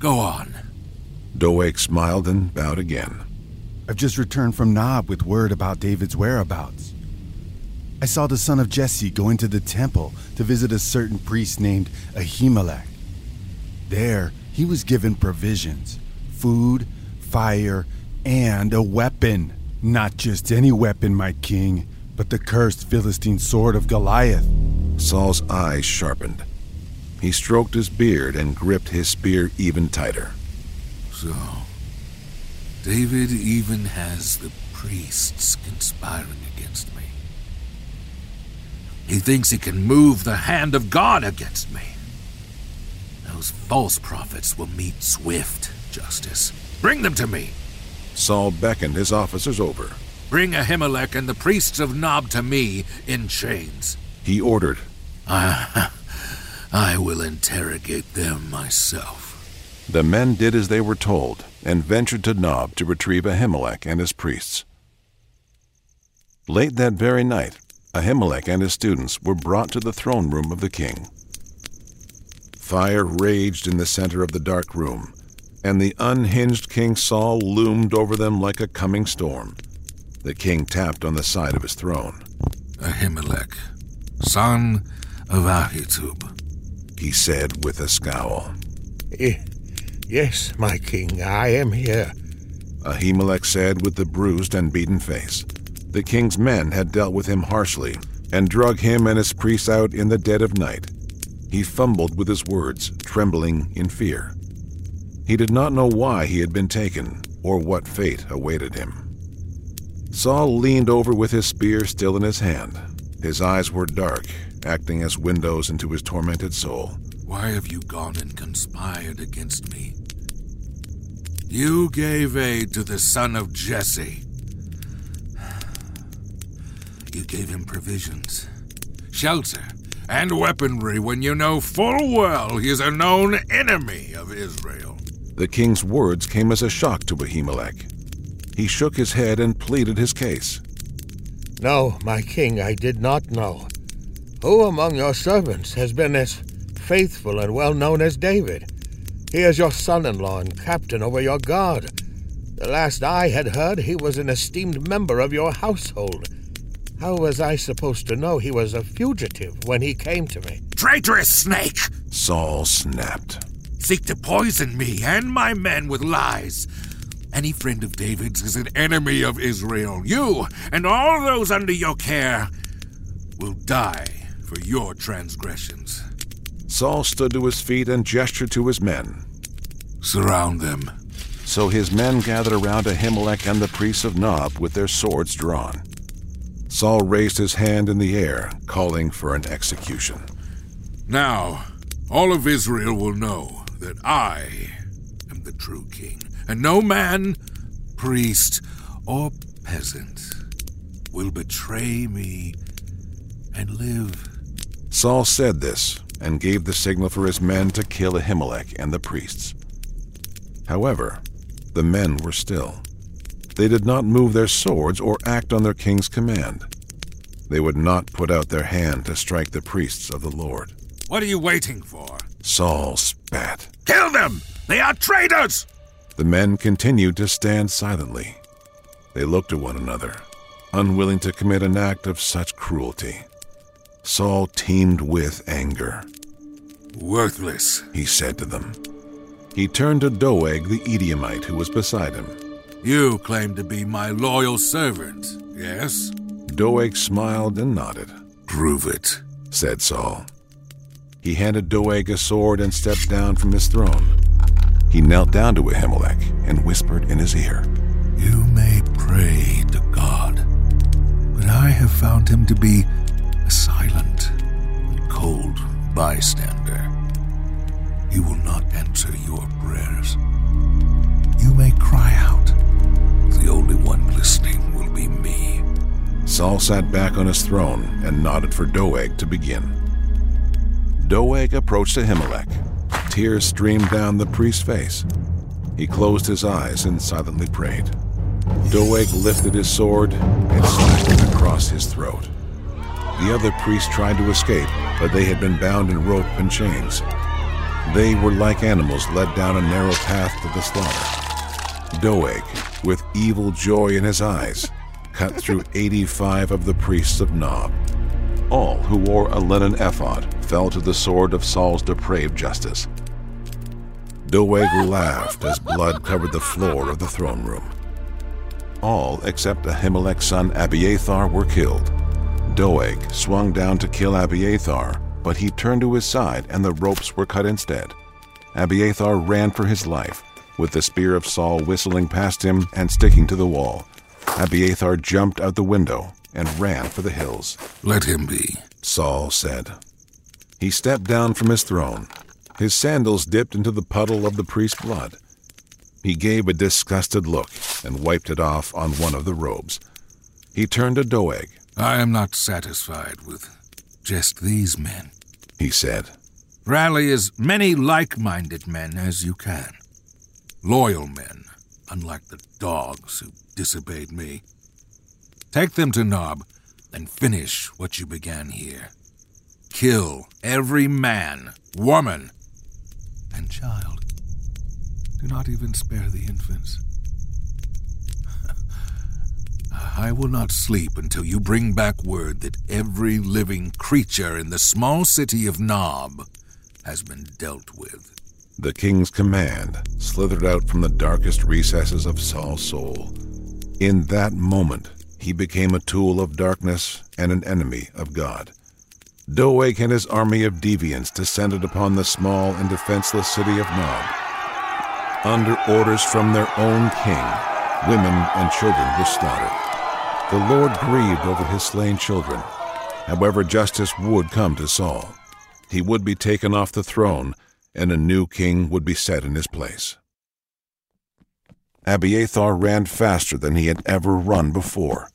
Go on." Doeg smiled and bowed again. "I've just returned from Nob with word about David's whereabouts. I saw the son of Jesse go into the temple to visit a certain priest named Ahimelech. There, he was given provisions, food, fire, and a weapon. Not just any weapon, my king, but the cursed Philistine sword of Goliath." Saul's eyes sharpened. He stroked his beard and gripped his spear even tighter. "So, David even has the priests conspiring against me. He thinks he can move the hand of God against me. Those false prophets will meet swift justice. Bring them to me." Saul beckoned his officers over. "Bring Ahimelech and the priests of Nob to me in chains," he ordered. I will interrogate them myself." The men did as they were told and ventured to Nob to retrieve Ahimelech and his priests. Late that very night, Ahimelech and his students were brought to the throne room of the king. Fire raged in the center of the dark room, and the unhinged King Saul loomed over them like a coming storm. The king tapped on the side of his throne. "Ahimelech, son of Ahitub," he said with a scowl. "Yes, my king, I am here. Ahimelech said with the bruised and beaten face. The king's men had dealt with him harshly and drug him and his priests out in the dead of night. He fumbled with his words, trembling in fear. He did not know why he had been taken or what fate awaited him. Saul leaned over with his spear still in his hand. His eyes were dark, acting as windows into his tormented soul. Why have you gone and conspired against me? You gave aid to the son of Jesse. You gave him provisions, shelter, and weaponry when you know full well he is a known enemy of Israel. The king's words came as a shock to Ahimelech. He shook his head and pleaded his case. No, my king, I did not know. Who among your servants has been as faithful and well known as David? He is your son-in-law and captain over your guard. The last I had heard, he was an esteemed member of your household. How was I supposed to know he was a fugitive when he came to me? Traitorous snake! Saul snapped. Seek to poison me and my men with lies. Any friend of David's is an enemy of Israel. You and all those under your care will die for your transgressions. Saul stood to his feet and gestured to his men. Surround them. So his men gathered around Ahimelech and the priests of Nob with their swords drawn. Saul raised his hand in the air, calling for an execution. Now, all of Israel will know that I am the true king, and no man, priest, or peasant will betray me and live. Saul said this and gave the signal for his men to kill Ahimelech and the priests. However, the men were still. They did not move their swords or act on their king's command. They would not put out their hand to strike the priests of the Lord. What are you waiting for? Saul spat. Kill them! They are traitors! The men continued to stand silently. They looked at one another, unwilling to commit an act of such cruelty. Saul teemed with anger. Worthless, he said to them. He turned to Doeg the Edomite who was beside him. You claim to be my loyal servant, yes? Doeg smiled and nodded. Prove it, said Saul. He handed Doeg a sword and stepped down from his throne. He knelt down to Ahimelech and whispered in his ear, You may pray to God, but I have found him to be a silent and cold bystander. He will not answer your prayers. You may cry out. The only one listening will be me. Saul sat back on his throne and nodded for Doeg to begin. Doeg approached Ahimelech. Tears streamed down the priest's face. He closed his eyes and silently prayed. Doeg lifted his sword and slashed it across his throat. The other priests tried to escape, but they had been bound in rope and chains. They were like animals led down a narrow path to the slaughter. Doeg, with evil joy in his eyes, cut through 85 of the priests of Nob. All who wore a linen ephod fell to the sword of Saul's depraved justice. Doeg laughed as blood covered the floor of the throne room. All except Ahimelech's son Abiathar were killed. Doeg swung down to kill Abiathar, but he turned to his side and the ropes were cut instead. Abiathar ran for his life, with the spear of Saul whistling past him and sticking to the wall. Abiathar jumped out the window and ran for the hills. Let him be, Saul said. He stepped down from his throne. His sandals dipped into the puddle of the priest's blood. He gave a disgusted look and wiped it off on one of the robes. He turned to Doeg. I am not satisfied with just these men, he said. Rally as many like-minded men as you can. Loyal men, unlike the dogs who disobeyed me. Take them to Nob and finish what you began here. Kill every man, woman, and child. Do not even spare the infants. I will not sleep until you bring back word that every living creature in the small city of Nob has been dealt with. The king's command slithered out from the darkest recesses of Saul's soul. In that moment, he became a tool of darkness and an enemy of God. Doeg and his army of deviants descended upon the small and defenseless city of Nob. Under orders from their own king, women and children were slaughtered. The Lord grieved over his slain children. However, justice would come to Saul. He would be taken off the throne, and a new king would be set in his place. Abiathar ran faster than he had ever run before.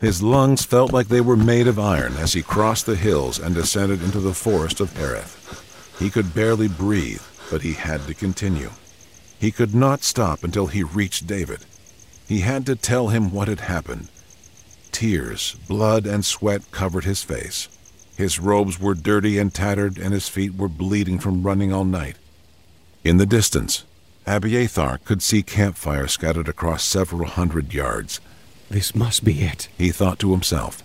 His lungs felt like they were made of iron as he crossed the hills and descended into the forest of Hereth. He could barely breathe, but he had to continue. He could not stop until he reached David. He had to tell him what had happened. Tears, blood, and sweat covered his face. His robes were dirty and tattered, and his feet were bleeding from running all night. In the distance, Abiathar could see campfires scattered across several hundred yards. This must be it, he thought to himself.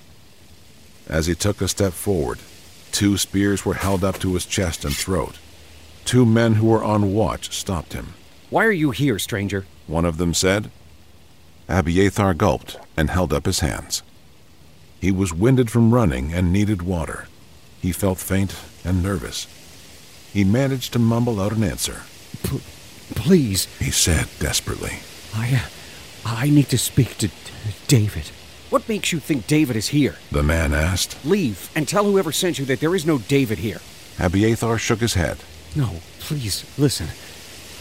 As he took a step forward, two spears were held up to his chest and throat. Two men who were on watch stopped him. Why are you here, stranger? One of them said. Abiathar gulped and held up his hands. He was winded from running and needed water. He felt faint and nervous. He managed to mumble out an answer. Please, he said desperately. I need to speak to David. What makes you think David is here? The man asked. Leave and tell whoever sent you that there is no David here. Abiathar shook his head. No, please, listen.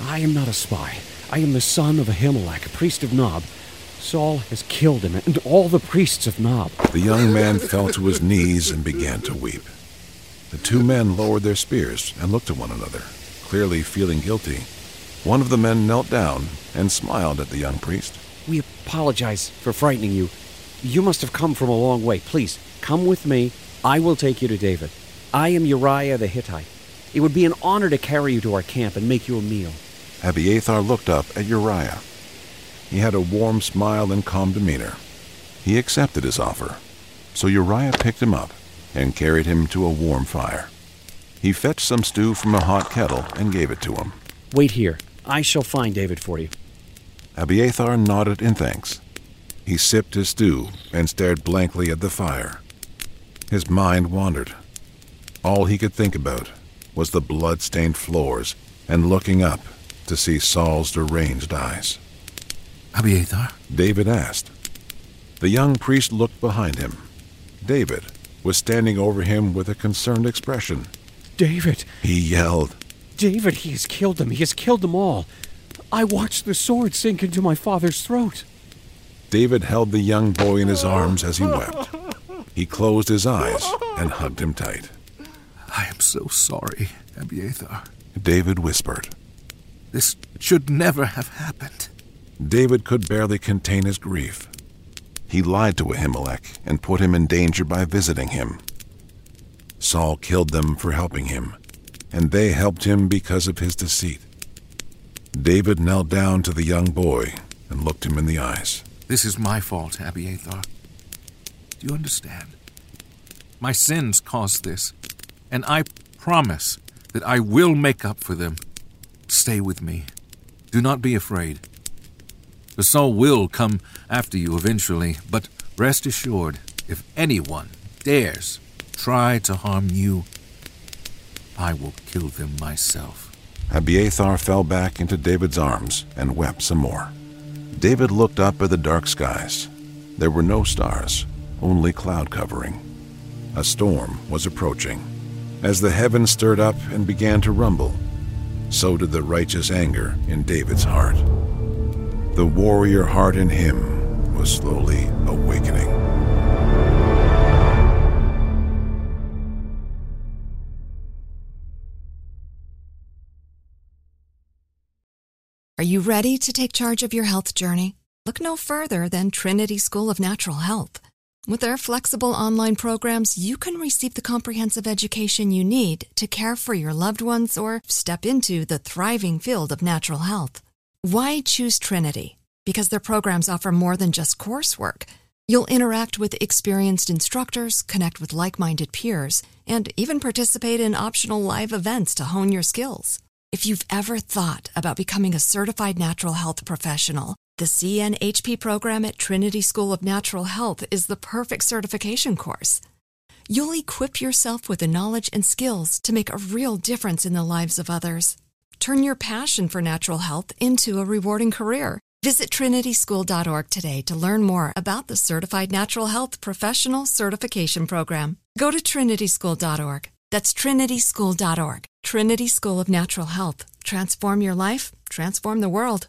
I am not a spy. I am the son of Ahimelech, priest of Nob. Saul has killed him and all the priests of Nob. The young man fell to his knees and began to weep. The two men lowered their spears and looked at one another, clearly feeling guilty. One of the men knelt down and smiled at the young priest. We apologize for frightening you. You must have come from a long way. Please, come with me. I will take you to David. I am Uriah the Hittite. It would be an honor to carry you to our camp and make you a meal. Abiathar looked up at Uriah. He had a warm smile and calm demeanor. He accepted his offer, so Uriah picked him up and carried him to a warm fire. He fetched some stew from a hot kettle and gave it to him. Wait here. I shall find David for you. Abiathar nodded in thanks. He sipped his stew and stared blankly at the fire. His mind wandered. All he could think about was the blood-stained floors and looking up to see Saul's deranged eyes. Abiathar? David asked. The young priest looked behind him. David was standing over him with a concerned expression. David! He yelled. David, he has killed them. He has killed them all. I watched the sword sink into my father's throat. David held the young boy in his arms as he wept. He closed his eyes and hugged him tight. I am so sorry, Abiathar, David whispered. This should never have happened. David could barely contain his grief. He lied to Ahimelech and put him in danger by visiting him. Saul killed them for helping him, and they helped him because of his deceit. David knelt down to the young boy and looked him in the eyes. This is my fault, Abiathar. Do you understand? My sins caused this, and I promise that I will make up for them. Stay with me. Do not be afraid. The Saul will come after you eventually, but rest assured, if anyone dares try to harm you, I will kill them myself. Abiathar fell back into David's arms and wept some more. David looked up at the dark skies. There were no stars, only cloud covering. A storm was approaching. As the heavens stirred up and began to rumble, so did the righteous anger in David's heart. The warrior heart in him was slowly awakening. Are you ready to take charge of your health journey? Look no further than Trinity School of Natural Health. With their flexible online programs, you can receive the comprehensive education you need to care for your loved ones or step into the thriving field of natural health. Why choose Trinity? Because their programs offer more than just coursework. You'll interact with experienced instructors, connect with like-minded peers, and even participate in optional live events to hone your skills. If you've ever thought about becoming a certified natural health professional, the CNHP program at Trinity School of Natural Health is the perfect certification course. You'll equip yourself with the knowledge and skills to make a real difference in the lives of others. Turn your passion for natural health into a rewarding career. Visit trinityschool.org today to learn more about the Certified Natural Health Professional Certification Program. Go to trinityschool.org. That's trinityschool.org. Trinity School of Natural Health. Transform your life, transform the world.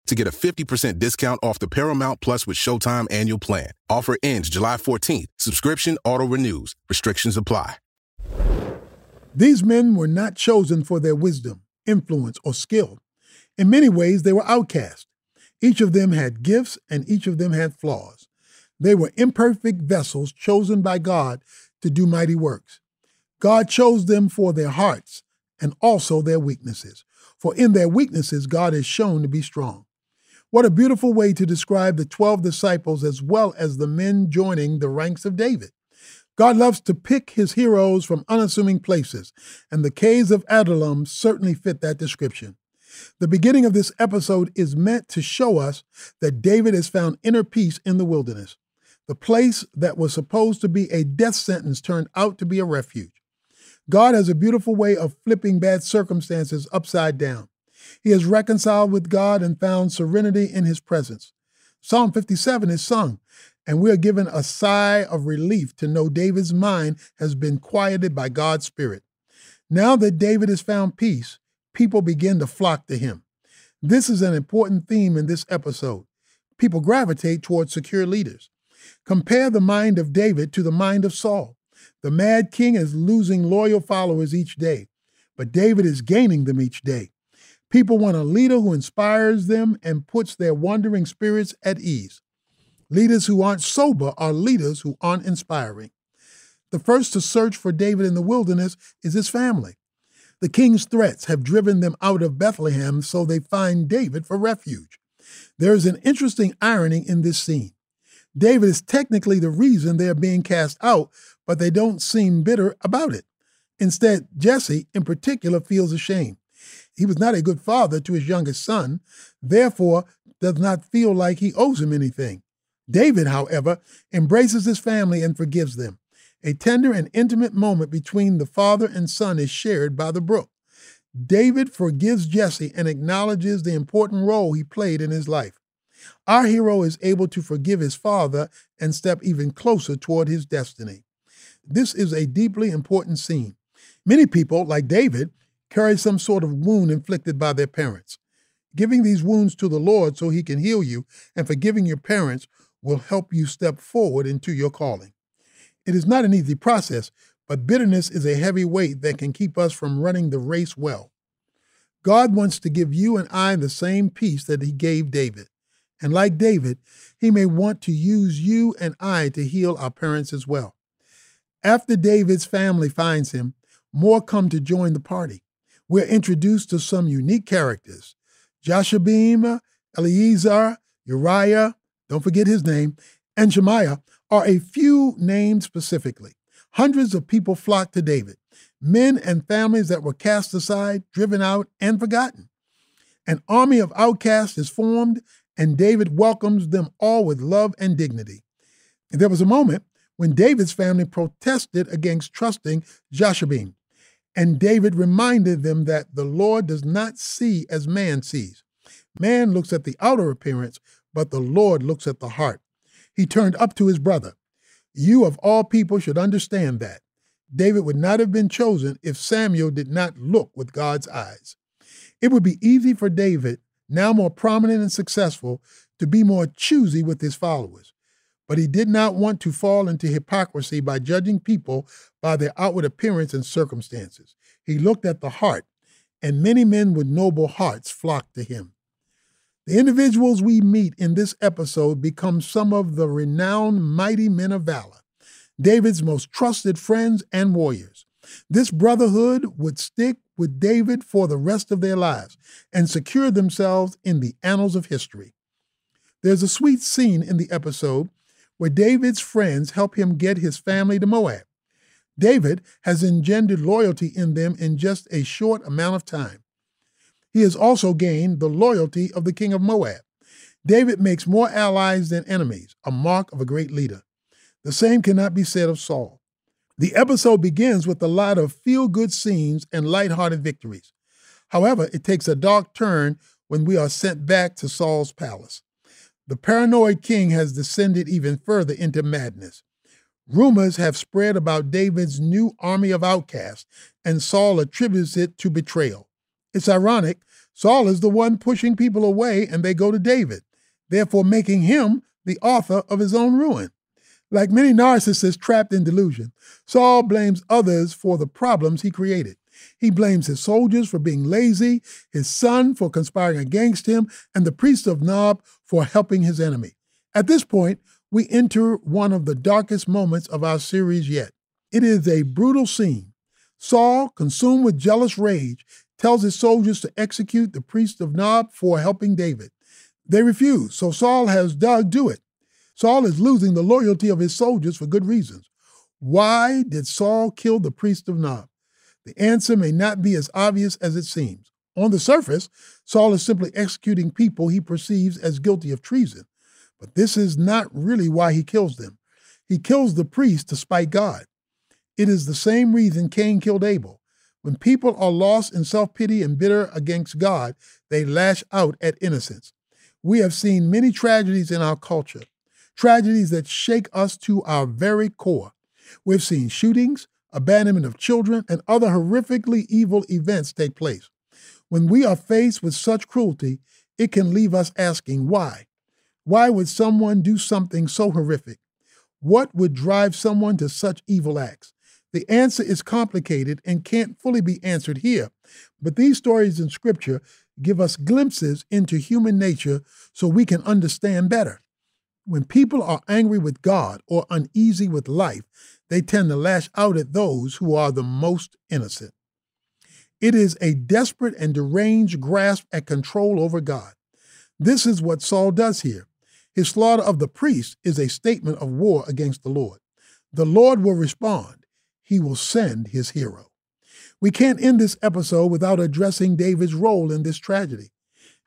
to get a 50% discount off the Paramount Plus with Showtime annual plan. Offer ends July 14th. Subscription auto-renews. Restrictions apply. These men were not chosen for their wisdom, influence, or skill. In many ways, they were outcasts. Each of them had gifts and each of them had flaws. They were imperfect vessels chosen by God to do mighty works. God chose them for their hearts and also their weaknesses. For in their weaknesses, God is shown to be strong. What a beautiful way to describe the 12 disciples as well as the men joining the ranks of David. God loves to pick his heroes from unassuming places, and the caves of Adullam certainly fit that description. The beginning of this episode is meant to show us that David has found inner peace in the wilderness. The place that was supposed to be a death sentence turned out to be a refuge. God has a beautiful way of flipping bad circumstances upside down. He is reconciled with God and found serenity in his presence. Psalm 57 is sung, and we are given a sigh of relief to know David's mind has been quieted by God's Spirit. Now that David has found peace, people begin to flock to him. This is an important theme in this episode. People gravitate towards secure leaders. Compare the mind of David to the mind of Saul. The mad king is losing loyal followers each day, but David is gaining them each day. People want a leader who inspires them and puts their wandering spirits at ease. Leaders who aren't sober are leaders who aren't inspiring. The first to search for David in the wilderness is his family. The king's threats have driven them out of Bethlehem, so they find David for refuge. There is an interesting irony in this scene. David is technically the reason they are being cast out, but they don't seem bitter about it. Instead, Jesse, in particular, feels ashamed. He was not a good father to his youngest son, therefore does not feel like he owes him anything. David, however, embraces his family and forgives them. A tender and intimate moment between the father and son is shared by the brook. David forgives Jesse and acknowledges the important role he played in his life. Our hero is able to forgive his father and step even closer toward his destiny. This is a deeply important scene. Many people, like David, carry some sort of wound inflicted by their parents. Giving these wounds to the Lord so he can heal you and forgiving your parents will help you step forward into your calling. It is not an easy process, but bitterness is a heavy weight that can keep us from running the race well. God wants to give you and I the same peace that he gave David. And like David, he may want to use you and I to heal our parents as well. After David's family finds him, more come to join the party. We're introduced to some unique characters: Jashobeam, Eleazar, Uriah, don't forget his name, and Shemaiah are a few named specifically. Hundreds of people flocked to David, men and families that were cast aside, driven out, and forgotten. An army of outcasts is formed, and David welcomes them all with love and dignity. There was a moment when David's family protested against trusting Jashobeam, and David reminded them that the Lord does not see as man sees. Man looks at the outer appearance, but the Lord looks at the heart. he turned up to his brother. You of all people should understand that. David would not have been chosen if Samuel did not look with God's eyes. It would be easy for David, now more prominent and successful, to be more choosy with his followers. But he did not want to fall into hypocrisy by judging people by their outward appearance and circumstances. He looked at the heart, and many men with noble hearts flocked to him. The individuals we meet in this episode become some of the renowned mighty men of valor, David's most trusted friends and warriors. This brotherhood would stick with David for the rest of their lives and secure themselves in the annals of history. There's a sweet scene in the episode where David's friends help him get his family to Moab. David has engendered loyalty in them in just a short amount of time. He has also gained the loyalty of the king of Moab. David makes more allies than enemies, a mark of a great leader. The same cannot be said of Saul. The episode begins with a lot of feel-good scenes and lighthearted victories. However, it takes a dark turn when we are sent back to Saul's palace. The paranoid king has descended even further into madness. Rumors have spread about David's new army of outcasts, and Saul attributes it to betrayal. It's ironic. Saul is the one pushing people away, and they go to David, therefore making him the author of his own ruin. Like many narcissists trapped in delusion, Saul blames others for the problems he created. He blames his soldiers for being lazy, his son for conspiring against him, and the priest of Nob for helping his enemy. At this point, we enter one of the darkest moments of our series yet. It is a brutal scene. Saul, consumed with jealous rage, tells his soldiers to execute the priest of Nob for helping David. They refuse, so Saul has Doeg do it. Saul is losing the loyalty of his soldiers for good reasons. Why did Saul kill the priest of Nob? The answer may not be as obvious as it seems. On the surface, Saul is simply executing people he perceives as guilty of treason. But this is not really why he kills them. He kills the priest to spite God. It is the same reason Cain killed Abel. When people are lost in self-pity and bitter against God, they lash out at innocence. We have seen many tragedies in our culture, tragedies that shake us to our very core. We've seen shootings, abandonment of children, and other horrifically evil events take place. When we are faced with such cruelty, it can leave us asking why. Why would someone do something so horrific? What would drive someone to such evil acts? The answer is complicated and can't fully be answered here, but these stories in Scripture give us glimpses into human nature so we can understand better. When people are angry with God or uneasy with life, they tend to lash out at those who are the most innocent. It is a desperate and deranged grasp at control over God. This is what Saul does here. His slaughter of the priest is a statement of war against the Lord. The Lord will respond. He will send his hero. We can't end this episode without addressing David's role in this tragedy.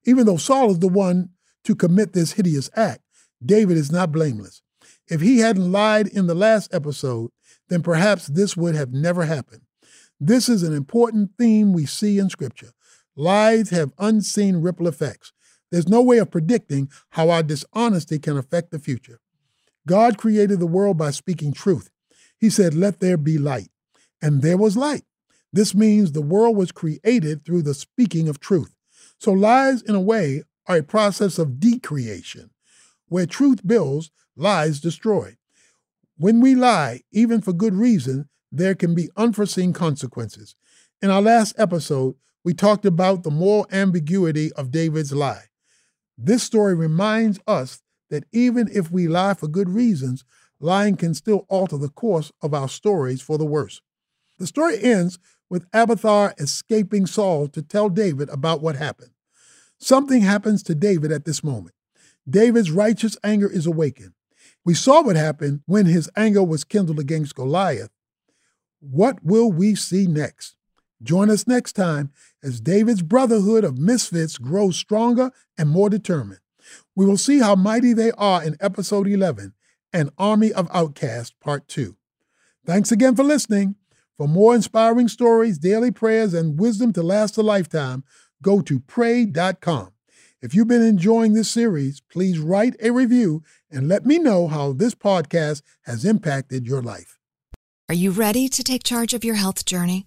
Even though Saul is the one to commit this hideous act, David is not blameless. If he hadn't lied in the last episode, then perhaps this would have never happened. This is an important theme we see in Scripture. Lies have unseen ripple effects. There's no way of predicting how our dishonesty can affect the future. God created the world by speaking truth. He said, "Let there be light," and there was light. This means the world was created through the speaking of truth. So lies, in a way, are a process of decreation. Where truth builds, lies destroy. When we lie, even for good reason, there can be unforeseen consequences. In our last episode, we talked about the moral ambiguity of David's lie. This story reminds us that even if we lie for good reasons, lying can still alter the course of our stories for the worse. The story ends with Abiathar escaping Saul to tell David about what happened. Something happens to David at this moment. David's righteous anger is awakened. We saw what happened when his anger was kindled against Goliath. What will we see next? Join us next time as David's brotherhood of misfits grows stronger and more determined. We will see how mighty they are in Episode 11, An Army of Outcasts, Part 2. Thanks again for listening. For more inspiring stories, daily prayers, and wisdom to last a lifetime, go to Pray.com. If you've been enjoying this series, please write a review and let me know how this podcast has impacted your life. Are you ready to take charge of your health journey?